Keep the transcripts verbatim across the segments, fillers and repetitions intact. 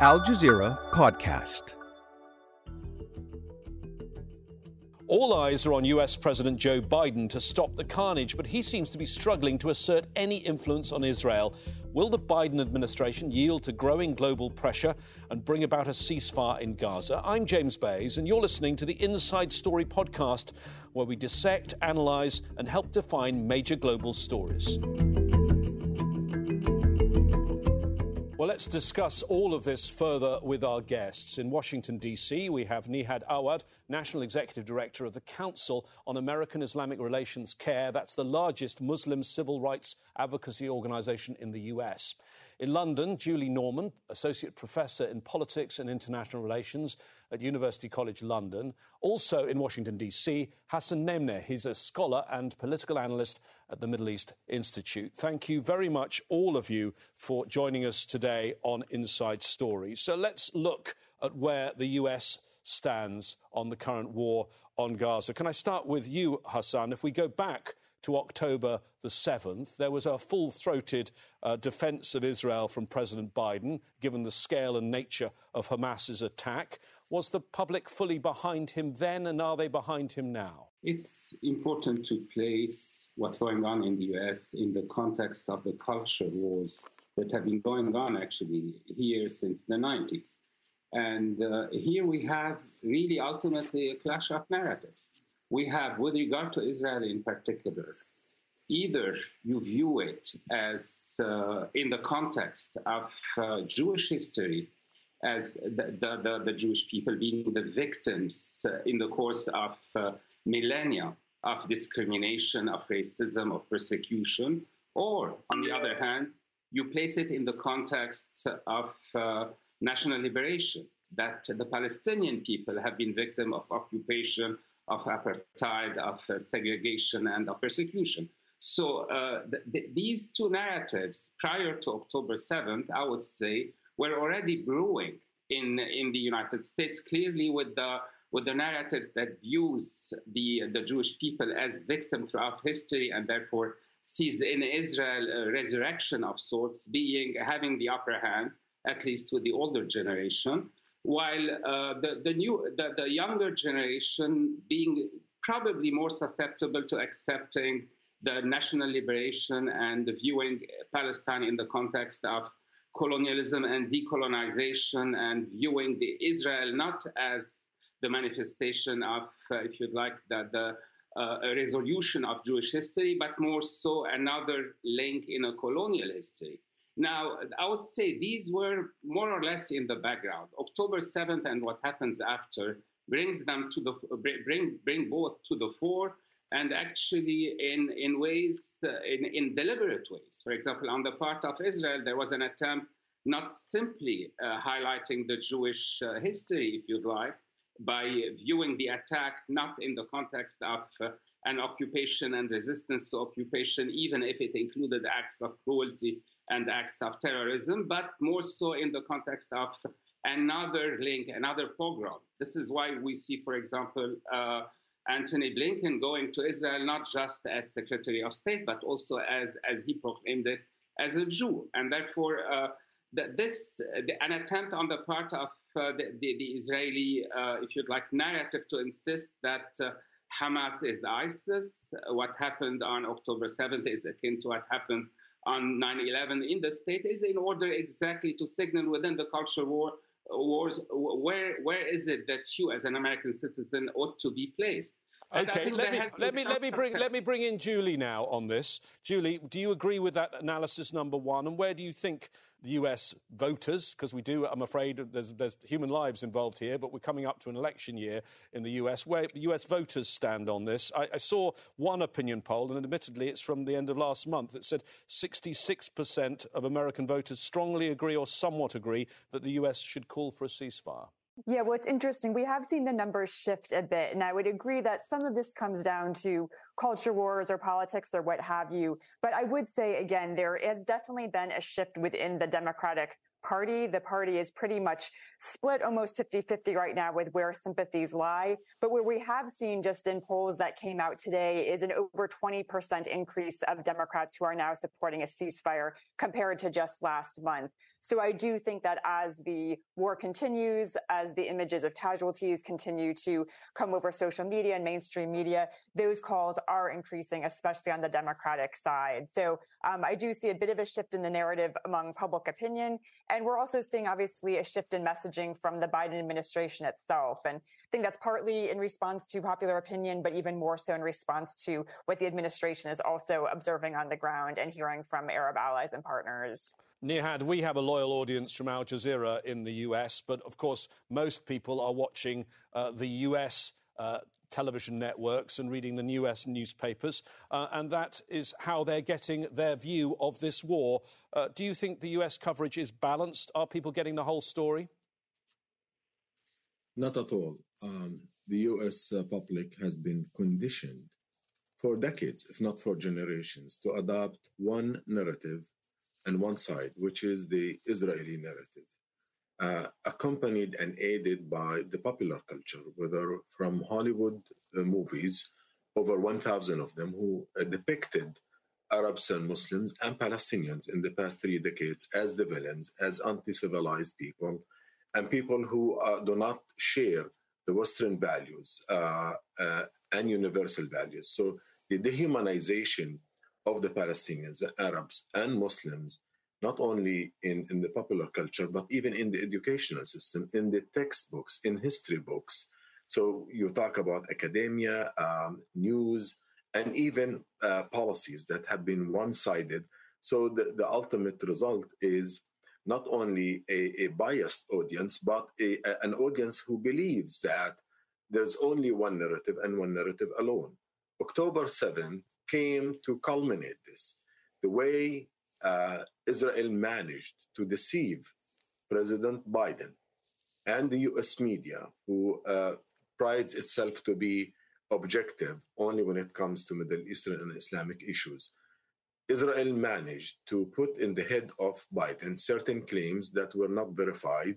Al Jazeera Podcast. All eyes are on U S President Joe Biden to stop the carnage, but he seems to be struggling to assert any influence on Israel. Will the Biden administration yield to growing global pressure and bring about a ceasefire in Gaza? I'm James Bays, and you're listening to the Inside Story podcast, where we dissect, analyze, and help define major global stories. Well, let's discuss all of this further with our guests. In Washington, D C, we have Nihad Awad, National Executive Director of the Council on American Islamic Relations, CAIR. That's the largest Muslim civil rights advocacy organization in the U S. In London, Julie Norman, Associate Professor in Politics and International Relations at University College London. Also in Washington, D C, Hassan Mneimneh. He's a scholar and political analyst at the Middle East Institute. Thank you very much, all of you, for joining us today on Inside Story. So let's look at where the U S stands on the current war on Gaza. Can I start with you, Hassan? If we go back to October the seventh, there was a full-throated uh, defence of Israel from President Biden, given the scale and nature of Hamas's attack. Was the public fully behind him then, and are they behind him now? It's important to place what's going on in the U S in the context of the culture wars that have been going on, actually, here since the nineties. And uh, here we have really, ultimately, a clash of narratives. We have, with regard to Israel in particular, either you view it as uh, in the context of uh, Jewish history, as the, the, the, the Jewish people being the victims uh, in the course of uh, millennia of discrimination, of racism, of persecution, or, on the other hand, you place it in the context of uh, national liberation, that the Palestinian people have been victim of occupation, of apartheid, of uh, segregation, and of persecution. So uh, th- th- these two narratives, prior to October seventh, I would say, were already brewing in in the United States, clearly with the with the narratives that views the the Jewish people as victim throughout history, and therefore sees in Israel a resurrection of sorts, being having the upper hand, at least with the older generation, while uh, the the new the, the younger generation being probably more susceptible to accepting the national liberation and viewing Palestine in the context of colonialism and decolonization, and viewing the Israel not as the manifestation of, uh, if you'd like, the, the uh, resolution of Jewish history, but more so another link in a colonial history. Now, I would say these were more or less in the background. October seventh and what happens after brings them to the bring bring both to the fore, and actually in in ways, uh, in, in deliberate ways. For example, on the part of Israel, there was an attempt not simply uh, highlighting the Jewish uh, history, if you'd like, by viewing the attack not in the context of uh, an occupation and resistance to occupation, even if it included acts of cruelty and acts of terrorism, but more so in the context of another link, another pogrom. This is why we see, for example, uh, Anthony Blinken going to Israel not just as Secretary of State, but also as, as he proclaimed it, as a Jew. And therefore, uh, that this the, an attempt on the part of uh, the, the, the Israeli, uh, if you'd like, narrative to insist that uh, Hamas is ISIS. What happened on October seventh is akin to what happened on nine eleven in the state, is in order exactly to signal within the culture war wars, where where is it that you, as an American citizen, ought to be placed? And okay, let me let me let me bring let me bring in Julie now on this. Julie, do you agree with that analysis number one? And where do you think the U S voters, because we do, I'm afraid, there's there's human lives involved here, but we're coming up to an election year in the U S, where the U S voters stand on this? I, I saw one opinion poll, and admittedly it's from the end of last month, that said sixty-six percent of American voters strongly agree or somewhat agree that the U S should call for a ceasefire. Yeah, well, it's interesting. We have seen the numbers shift a bit, and I would agree that some of this comes down to culture wars or politics or what have you. But I would say, again, there has definitely been a shift within the Democratic party. The party is pretty much split almost fifty fifty right now with where sympathies lie. But what we have seen just in polls that came out today is an over twenty percent increase of Democrats who are now supporting a ceasefire compared to just last month. So I do think that as the war continues, as the images of casualties continue to come over social media and mainstream media, those calls are increasing, especially on the Democratic side. So um, I do see a bit of a shift in the narrative among public opinion. And we're also seeing, obviously, a shift in messaging from the Biden administration itself. And I think that's partly in response to popular opinion, but even more so in response to what the administration is also observing on the ground and hearing from Arab allies and partners. Nihad, we have a loyal audience from Al Jazeera in the U S, but of course, most people are watching uh, the U S uh, television networks and reading the U S newspapers, uh, and that is how they're getting their view of this war. Uh, do you think the U S coverage is balanced? Are people getting the whole story? Not at all. Um, the U S public has been conditioned for decades, if not for generations, to adopt one narrative and one side, which is the Israeli narrative, uh, accompanied and aided by the popular culture, whether from Hollywood uh, movies, over one thousand of them, who uh, depicted Arabs and Muslims and Palestinians in the past three decades as the villains, as anti-civilized people, and people who uh, do not share the Western values uh, uh, and universal values. So the dehumanization of the Palestinians, the Arabs and Muslims, not only in, in the popular culture, but even in the educational system, in the textbooks, in history books. So you talk about academia, um, news, and even uh, policies that have been one-sided. So the, the ultimate result is not only a, a biased audience, but a, a, an audience who believes that there's only one narrative and one narrative alone. October seventh, came to culminate this. The way uh, Israel managed to deceive President Biden and the U S media, who uh, prides itself to be objective only when it comes to Middle Eastern and Islamic issues. Israel managed to put in the head of Biden certain claims that were not verified,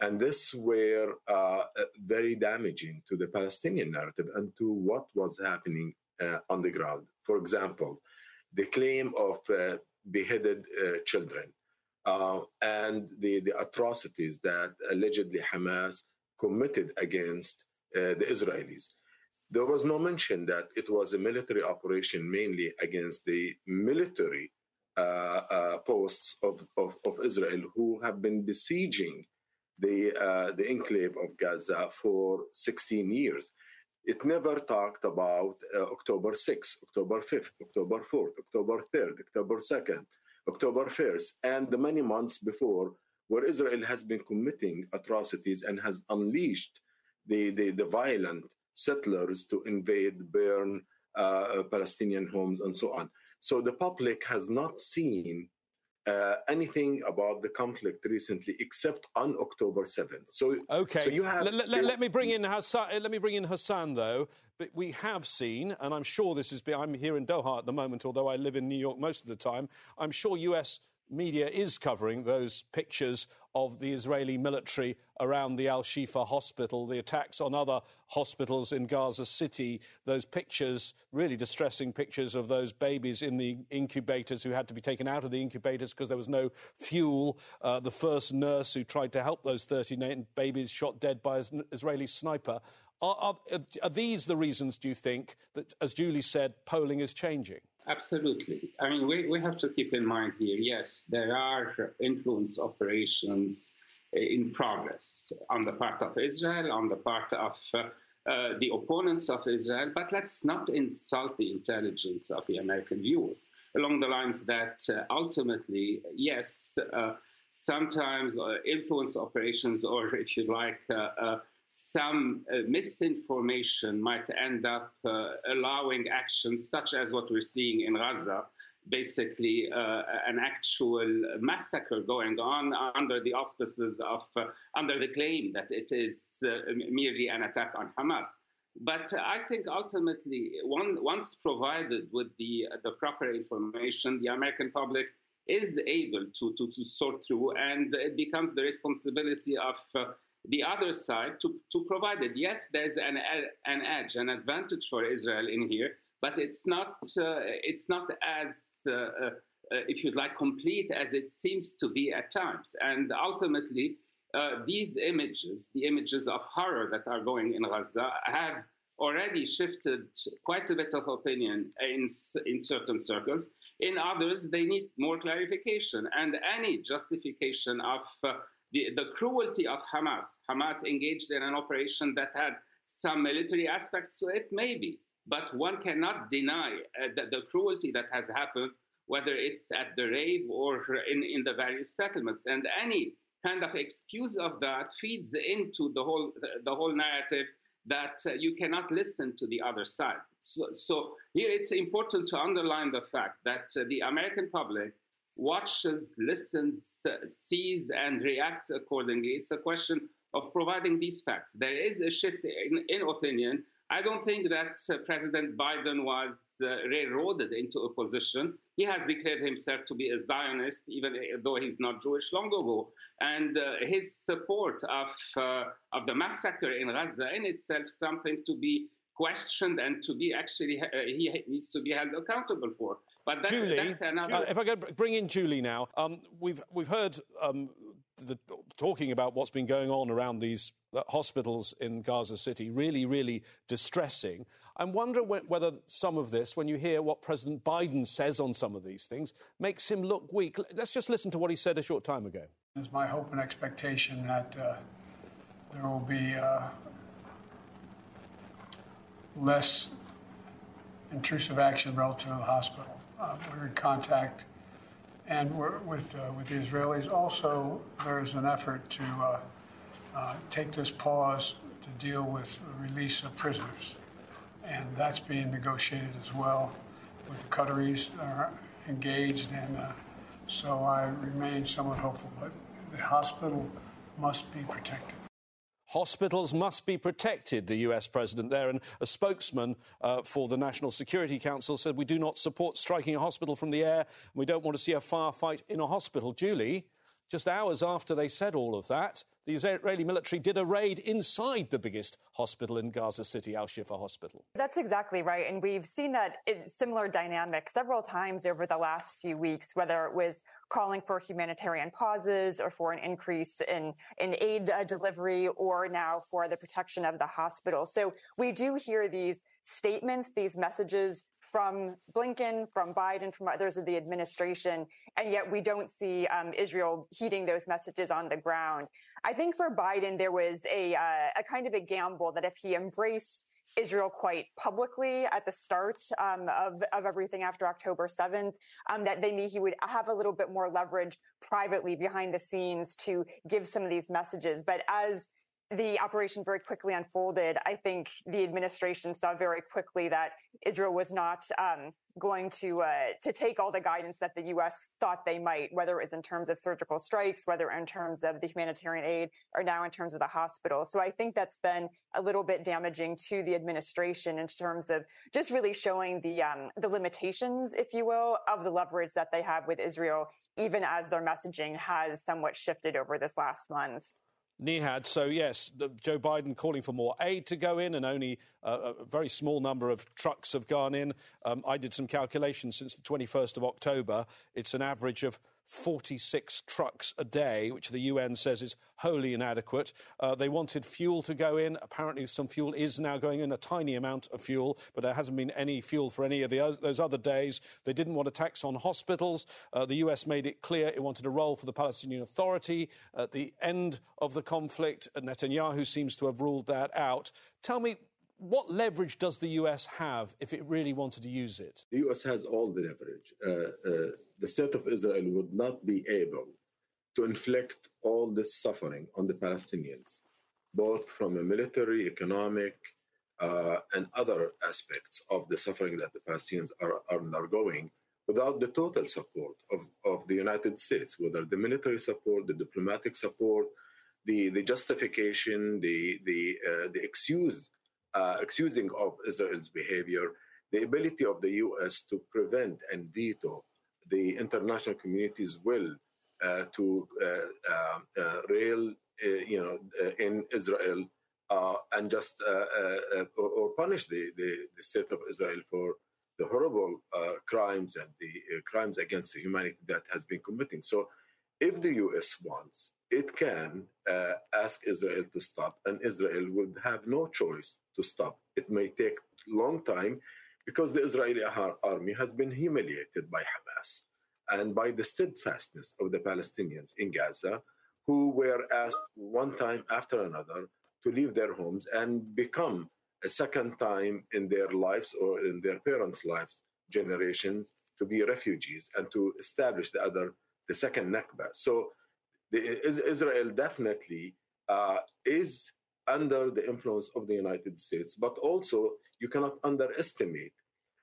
and this were uh, very damaging to the Palestinian narrative and to what was happening Uh, on the ground. For example, the claim of uh, beheaded uh, children uh, and the, the atrocities that allegedly Hamas committed against uh, the Israelis. There was no mention that it was a military operation mainly against the military uh, uh, posts of, of, of Israel, who have been besieging the, uh, the enclave of Gaza for sixteen years. It never talked about uh, October sixth, October fifth, October fourth, October third, October second, October first, and the many months before, where Israel has been committing atrocities and has unleashed the, the, the violent settlers to invade, burn uh, Palestinian homes, and so on. So the public has not seen Uh, anything about the conflict recently, except on October seventh. So, okay. so you have... L- l- this- let, me bring in Hassan, let me bring in Hassan, though. But we have seen, and I'm sure this is... I'm here in Doha at the moment, although I live in New York most of the time. I'm sure U S media is covering those pictures of the Israeli military around the Al-Shifa hospital, the attacks on other hospitals in Gaza City, those pictures, really distressing pictures of those babies in the incubators who had to be taken out of the incubators because there was no fuel. Uh, the first nurse who tried to help those thirty-nine babies shot dead by an Israeli sniper. Are, are, are these the reasons, do you think, that, as Julie said, polling is changing? Absolutely. I mean, we, we have to keep in mind here, yes, there are influence operations in progress on the part of Israel, on the part of uh, uh, the opponents of Israel, but let's not insult the intelligence of the American viewer along the lines that uh, ultimately, yes, uh, sometimes uh, influence operations or, if you like, uh, uh, some uh, misinformation might end up uh, allowing actions such as what we're seeing in Gaza, basically uh, an actual massacre going on under the auspices of, uh, under the claim that it is uh, merely an attack on Hamas. But uh, I think ultimately, one, once provided with the, uh, the proper information, the American public is able to, to, to sort through, and it becomes the responsibility of uh, the other side to, to provide it. Yes, there's an, an edge, an advantage for Israel in here, but it's not, uh, it's not as, uh, uh, if you'd like, complete as it seems to be at times. And ultimately, uh, these images, the images of horror that are going in Gaza, have already shifted quite a bit of opinion in, in certain circles. In others, they need more clarification. And any justification of uh, the, the cruelty of Hamas, Hamas engaged in an operation that had some military aspects to it, maybe. But one cannot deny uh, that the cruelty that has happened, whether it's at the rave or in, in the various settlements. And any kind of excuse of that feeds into the whole, the whole narrative that uh, you cannot listen to the other side. So, so here it's important to underline the fact that uh, the American public watches, listens, uh, sees, and reacts accordingly. It's a question of providing these facts. There is a shift in, in opinion. I don't think that uh, President Biden was uh, railroaded into a position. He has declared himself to be a Zionist, even though he's not Jewish, long ago. And uh, his support of, uh, of the massacre in Gaza in itself is something to be questioned and to be actually, uh, he needs to be held accountable for. But that's, Julie, that's another... Uh, if I could bring in Julie now. Um, we've, we've heard um, the, talking about what's been going on around these that hospitals in Gaza City, really, really distressing. I wonder wh- whether some of this, when you hear what President Biden says on some of these things, makes him look weak. Let's just listen to what he said a short time ago. It's my hope and expectation that uh, there will be uh, less intrusive action relative to the hospital. Uh, we're in contact and we're with, uh, with the Israelis. Also, there is an effort to... Uh, Uh, take this pause to deal with the release of prisoners. And that's being negotiated as well with the Qataris that are engaged. And uh, so I remain somewhat hopeful. But the hospital must be protected. Hospitals must be protected, the U S president there. And a spokesman uh, for the National Security Council said, we do not support striking a hospital from the air. And we don't want to see a firefight in a hospital. Julie, just hours after they said all of that, the Israeli military did a raid inside the biggest hospital in Gaza City, Al-Shifa hospital. That's exactly right. And we've seen that similar dynamic several times over the last few weeks, whether it was calling for humanitarian pauses or for an increase in, in aid uh, delivery or now for the protection of the hospital. So we do hear these statements, these messages from Blinken, from Biden, from others of the administration, and yet we don't see um, Israel heeding those messages on the ground. I think for Biden, there was a, uh, a kind of a gamble that if he embraced Israel quite publicly at the start um, of, of everything after October seventh, um, that they knew he would have a little bit more leverage privately behind the scenes to give some of these messages. But as the operation very quickly unfolded, I think the administration saw very quickly that Israel was not um, going to uh, to take all the guidance that the U S thought they might, whether it was in terms of surgical strikes, whether in terms of the humanitarian aid, or now in terms of the hospital. So I think that's been a little bit damaging to the administration in terms of just really showing the um, the limitations, if you will, of the leverage that they have with Israel, even as their messaging has somewhat shifted over this last month. Nihad, so yes, Joe Biden calling for more aid to go in, and only uh, a very small number of trucks have gone in. Um, I did some calculations since the twenty-first of October. It's an average of forty-six trucks a day, which the U N says is wholly inadequate. Uh, they wanted fuel to go in. Apparently some fuel is now going in, a tiny amount of fuel, but there hasn't been any fuel for any of the, those other days. They didn't want a tax on hospitals. Uh, the U S made it clear it wanted a role for the Palestinian Authority at the end of the conflict. Netanyahu seems to have ruled that out. Tell me, what leverage does the U S have if it really wanted to use it? The U S has all the leverage. Uh, uh, the state of Israel would not be able to inflict all this suffering on the Palestinians, both from a military, economic, uh, and other aspects of the suffering that the Palestinians are, are undergoing, without the total support of, of the United States, whether the military support, the diplomatic support, the, the justification, the, the, uh, the excuse Uh, excusing of Israel's behavior, the ability of the U S to prevent and veto the international community's will uh, to uh, uh, uh, rail, uh, you know, uh, in Israel uh, and just uh, uh, or, or punish the, the, the state of Israel for the horrible uh, crimes and the uh, crimes against humanity that has been committing. So if the U S wants, it can uh, ask Israel to stop, and Israel would have no choice to stop. It may take a long time because the Israeli army has been humiliated by Hamas and by the steadfastness of the Palestinians in Gaza, who were asked one time after another to leave their homes and become a second time in their lives or in their parents' lives, generations, to be refugees and to establish the other, the second Nakba. So the, Israel definitely uh, is under the influence of the United States, but also you cannot underestimate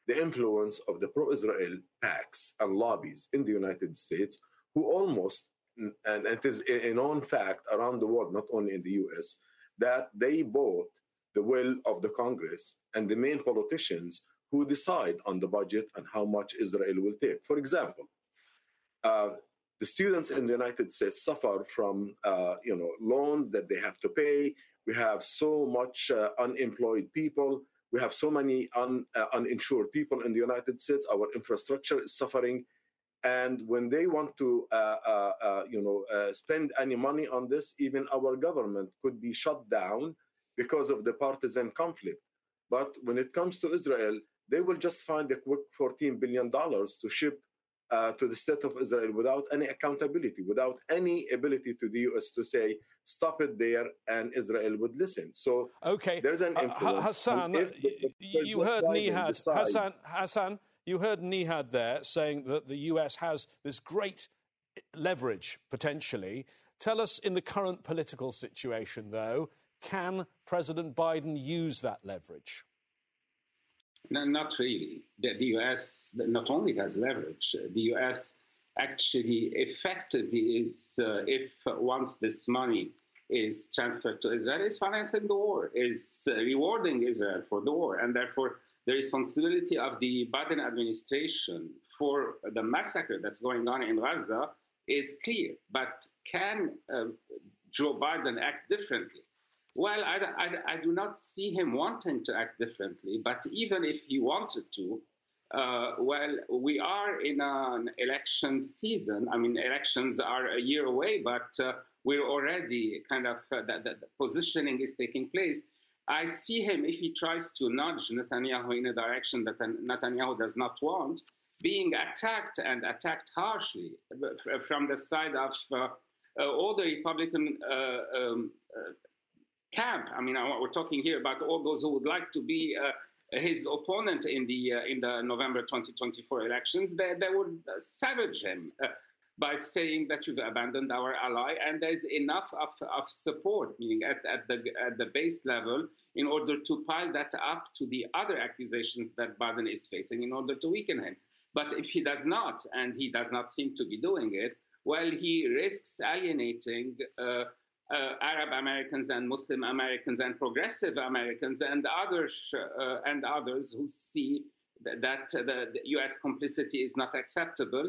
the influence of the pro-Israel PACs and lobbies in the United States, who almost, and it is a known fact around the world, not only in the U S, that they bought the will of the Congress and the main politicians who decide on the budget and how much Israel will take. For example, uh, the students in the United States suffer from, uh, you know, loans that they have to pay. We have so much uh, unemployed people. We have so many un, uh, uninsured people in the United States. Our infrastructure is suffering. And when they want to, uh, uh, uh, you know, uh, spend any money on this, even our government could be shut down because of the partisan conflict. But when it comes to Israel, they will just find a quick fourteen billion dollars to ship Uh, to the state of Israel without any accountability, without any ability to the U S to say, stop it there, and Israel would listen. So okay. there's an influence. Uh, Hassan, if, if you heard Nihad. Decide... Hassan, Hassan, you heard Nihad there saying that the U S has this great leverage, potentially. Tell us, in the current political situation, though, can President Biden use that leverage? No, not really. The, the U S not only has leverage, the U S actually effectively is, uh, if once this money is transferred to Israel, is financing the war, is uh, rewarding Israel for the war. And therefore, the responsibility of the Biden administration for the massacre that's going on in Gaza is clear. But can uh, Joe Biden act differently? Well, I, I, I do not see him wanting to act differently, but even if he wanted to, uh, well, we are in an election season. I mean, elections are a year away, but uh, we're already kind of, uh, the, the, the positioning is taking place. I see him, if he tries to nudge Netanyahu in a direction that Netanyahu does not want, being attacked and attacked harshly from the side of uh, uh, all the Republican uh, um, uh, camp. I mean, we're talking here about all those who would like to be uh, his opponent in the uh, in the November twenty twenty-four elections. They, they would savage him uh, by saying that you've abandoned our ally, and there's enough of, of support, meaning at, at the at the base level, in order to pile that up to the other accusations that Biden is facing in order to weaken him. But if he does not, and he does not seem to be doing it, well, he risks alienating Uh, Uh, Arab Americans and Muslim Americans and progressive Americans and others uh, and others who see that, that the, the U S complicity is not acceptable,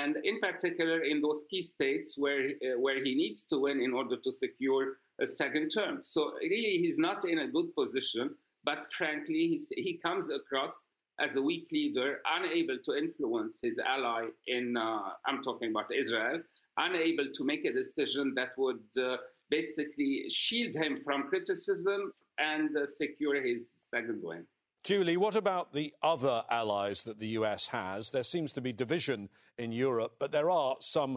and in particular in those key states where uh, where he needs to win in order to secure a second term. So really, he's not in a good position. But frankly, he's, he comes across as a weak leader, unable to influence his ally in uh, I'm talking about Israel, unable to make a decision that would uh, basically shield him from criticism and uh, secure his second win. Julie, what about the other allies that the U S has? There seems to be division in Europe, but there are some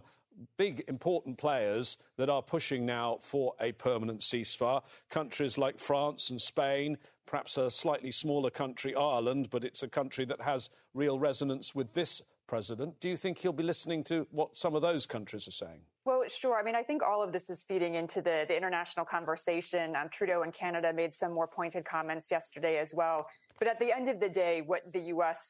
big, important players that are pushing now for a permanent ceasefire. Countries like France and Spain, perhaps a slightly smaller country, Ireland, but it's a country that has real resonance with this president. Do you think he'll be listening to what some of those countries are saying? Well, sure. I mean, I think all of this is feeding into the, the international conversation. Um, Trudeau in Canada made some more pointed comments yesterday as well. But at the end of the day, what the U S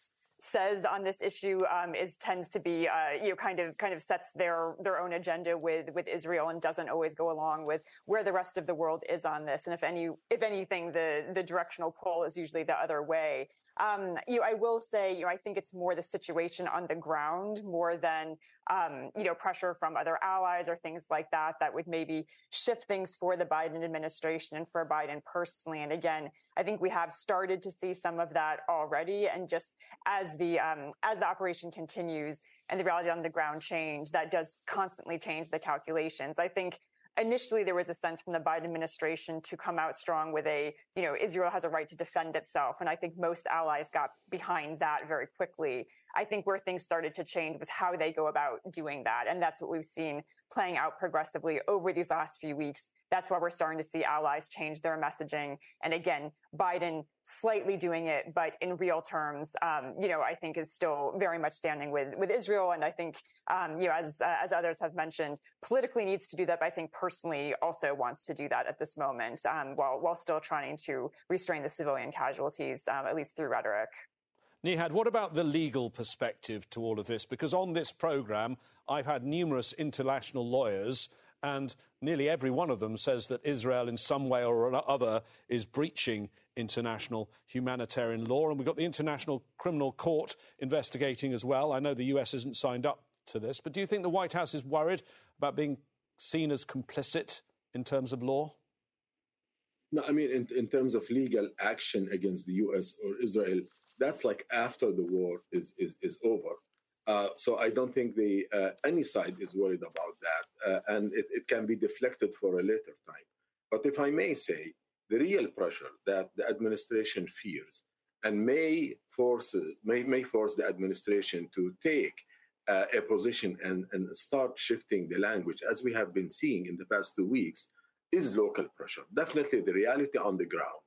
says on this issue um, is tends to be, uh, you know, kind of kind of sets their their own agenda with with Israel and doesn't always go along with where the rest of the world is on this. And if any, if anything, the the directional pull is usually the other way. Um, you know, I will say, you know, I think it's more the situation on the ground more than, um, you know, pressure from other allies or things like that, that would maybe shift things for the Biden administration and for Biden personally. And again, I think we have started to see some of that already. And just as the, um, as the operation continues and the reality on the ground change, that does constantly change the calculations. I think initially, there was a sense from the Biden administration to come out strong with a, you know, Israel has a right to defend itself. And I think most allies got behind that very quickly. I think where things started to change was how they go about doing that. And that's what we've seen playing out progressively over these last few weeks. That's why we're starting to see allies change their messaging. And again, Biden slightly doing it, but in real terms, um, you know, I think is still very much standing with, with Israel. And I think, um, you know, as uh, as others have mentioned, politically needs to do that. But I think personally also wants to do that at this moment, um, while while still trying to restrain the civilian casualties, um, at least through rhetoric. Nihad, what about the legal perspective to all of this? Because on this programme, I've had numerous international lawyers, and nearly every one of them says that Israel in some way or other is breaching international humanitarian law. And we've got the International Criminal Court investigating as well. I know the U S isn't signed up to this, but do you think the White House is worried about being seen as complicit in terms of law? No, I mean, in, in terms of legal action against the U S or Israel, that's like after the war is is, is over. Uh, so I don't think the uh, any side is worried about that. Uh, and it, it can be deflected for a later time. But if I may say, the real pressure that the administration fears and may force, may, may force the administration to take uh, a position and, and start shifting the language, as we have been seeing in the past two weeks, is local pressure. Definitely the reality on the ground.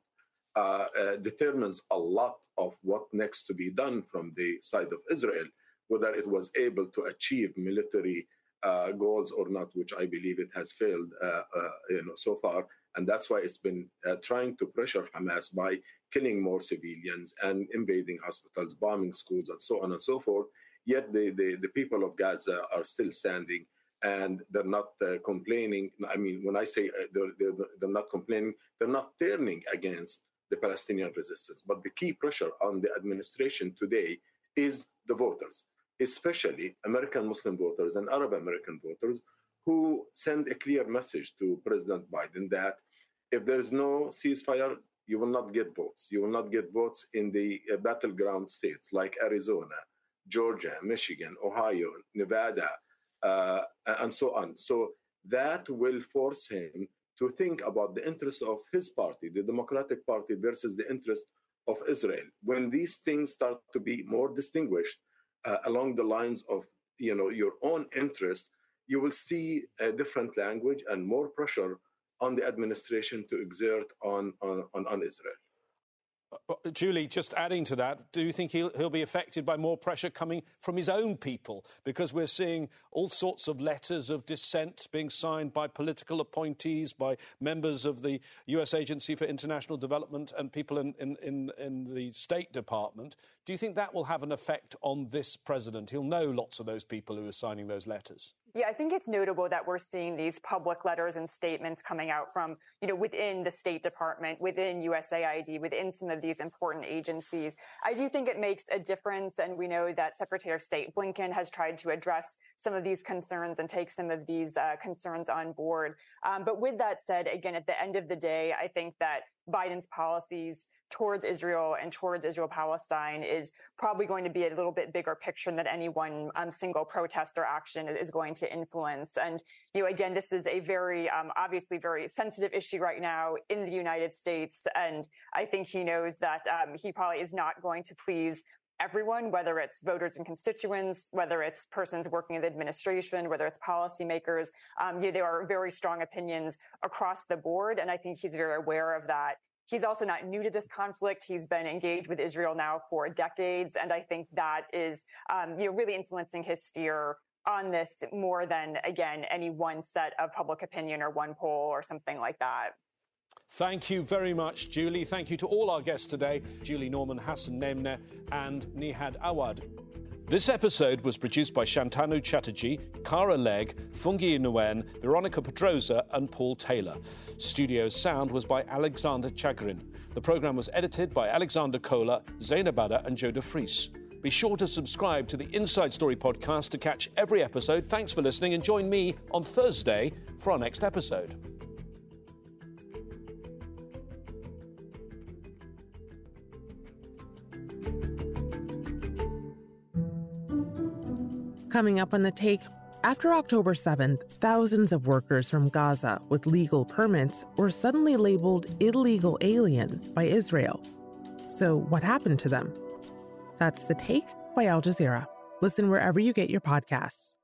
Uh, uh, determines a lot of what next to be done from the side of Israel, whether it was able to achieve military uh, goals or not, which I believe it has failed uh, uh, you know, so far. And that's why it's been uh, trying to pressure Hamas by killing more civilians and invading hospitals, bombing schools, and so on and so forth. Yet the, the, the people of Gaza are still standing and they're not uh, complaining. I mean, when I say uh, they're, they're, they're not complaining, they're not turning against the Palestinian resistance. But the key pressure on the administration today is the voters, especially American Muslim voters and Arab American voters, who send a clear message to President Biden that if there is no ceasefire, you will not get votes. You will not get votes in the uh, battleground states like Arizona, Georgia, Michigan, Ohio, Nevada, uh, and so on. So that will force him to think about the interests of his party, the Democratic Party, versus the interests of Israel. When these things start to be more distinguished uh, along the lines of, you know, your own interest, you will see a different language and more pressure on the administration to exert on on, on, on Israel. Uh, Julie, just adding to that, do you think he'll, he'll be affected by more pressure coming from his own people? Because we're seeing all sorts of letters of dissent being signed by political appointees, by members of the U S Agency for International Development and people in, in, in, in the State Department. Do you think that will have an effect on this president? He'll know lots of those people who are signing those letters. Yeah, I think it's notable that we're seeing these public letters and statements coming out from, you know, within the State Department, within U S A I D, within some of these important agencies. I do think it makes a difference. And we know that Secretary of State Blinken has tried to address some of these concerns and take some of these uh, concerns on board. Um, but with that said, again, at the end of the day, I think that Biden's policies towards Israel and towards Israel-Palestine is probably going to be a little bit bigger picture than any one um, single protest or action is going to influence. And, you know, again, this is a very, um, obviously very sensitive issue right now in the United States. And I think he knows that um, he probably is not going to please everyone, whether it's voters and constituents, whether it's persons working in the administration, whether it's policymakers. Um, yeah, there are very strong opinions across the board. And I think he's very aware of that. He's also not new to this conflict. He's been engaged with Israel now for decades. And I think that is um, you know, really influencing his steer on this more than, again, any one set of public opinion or one poll or something like that. Thank you very much, Julie. Thank you to all our guests today, Julie Norman, Hassan Mneimneh and Nihad Awad. This episode was produced by Shantanu Chatterjee, Kara Legg, Fungi Nguyen, Veronica Pedroza and Paul Taylor. Studio sound was by Alexander Chagrin. The programme was edited by Alexander Kola, Zainabada and Joe De Vries. Be sure to subscribe to the Inside Story podcast to catch every episode. Thanks for listening and join me on Thursday for our next episode. Coming up on The Take, after October seventh, thousands of workers from Gaza with legal permits were suddenly labeled illegal aliens by Israel. So what happened to them? That's The Take by Al Jazeera. Listen wherever you get your podcasts.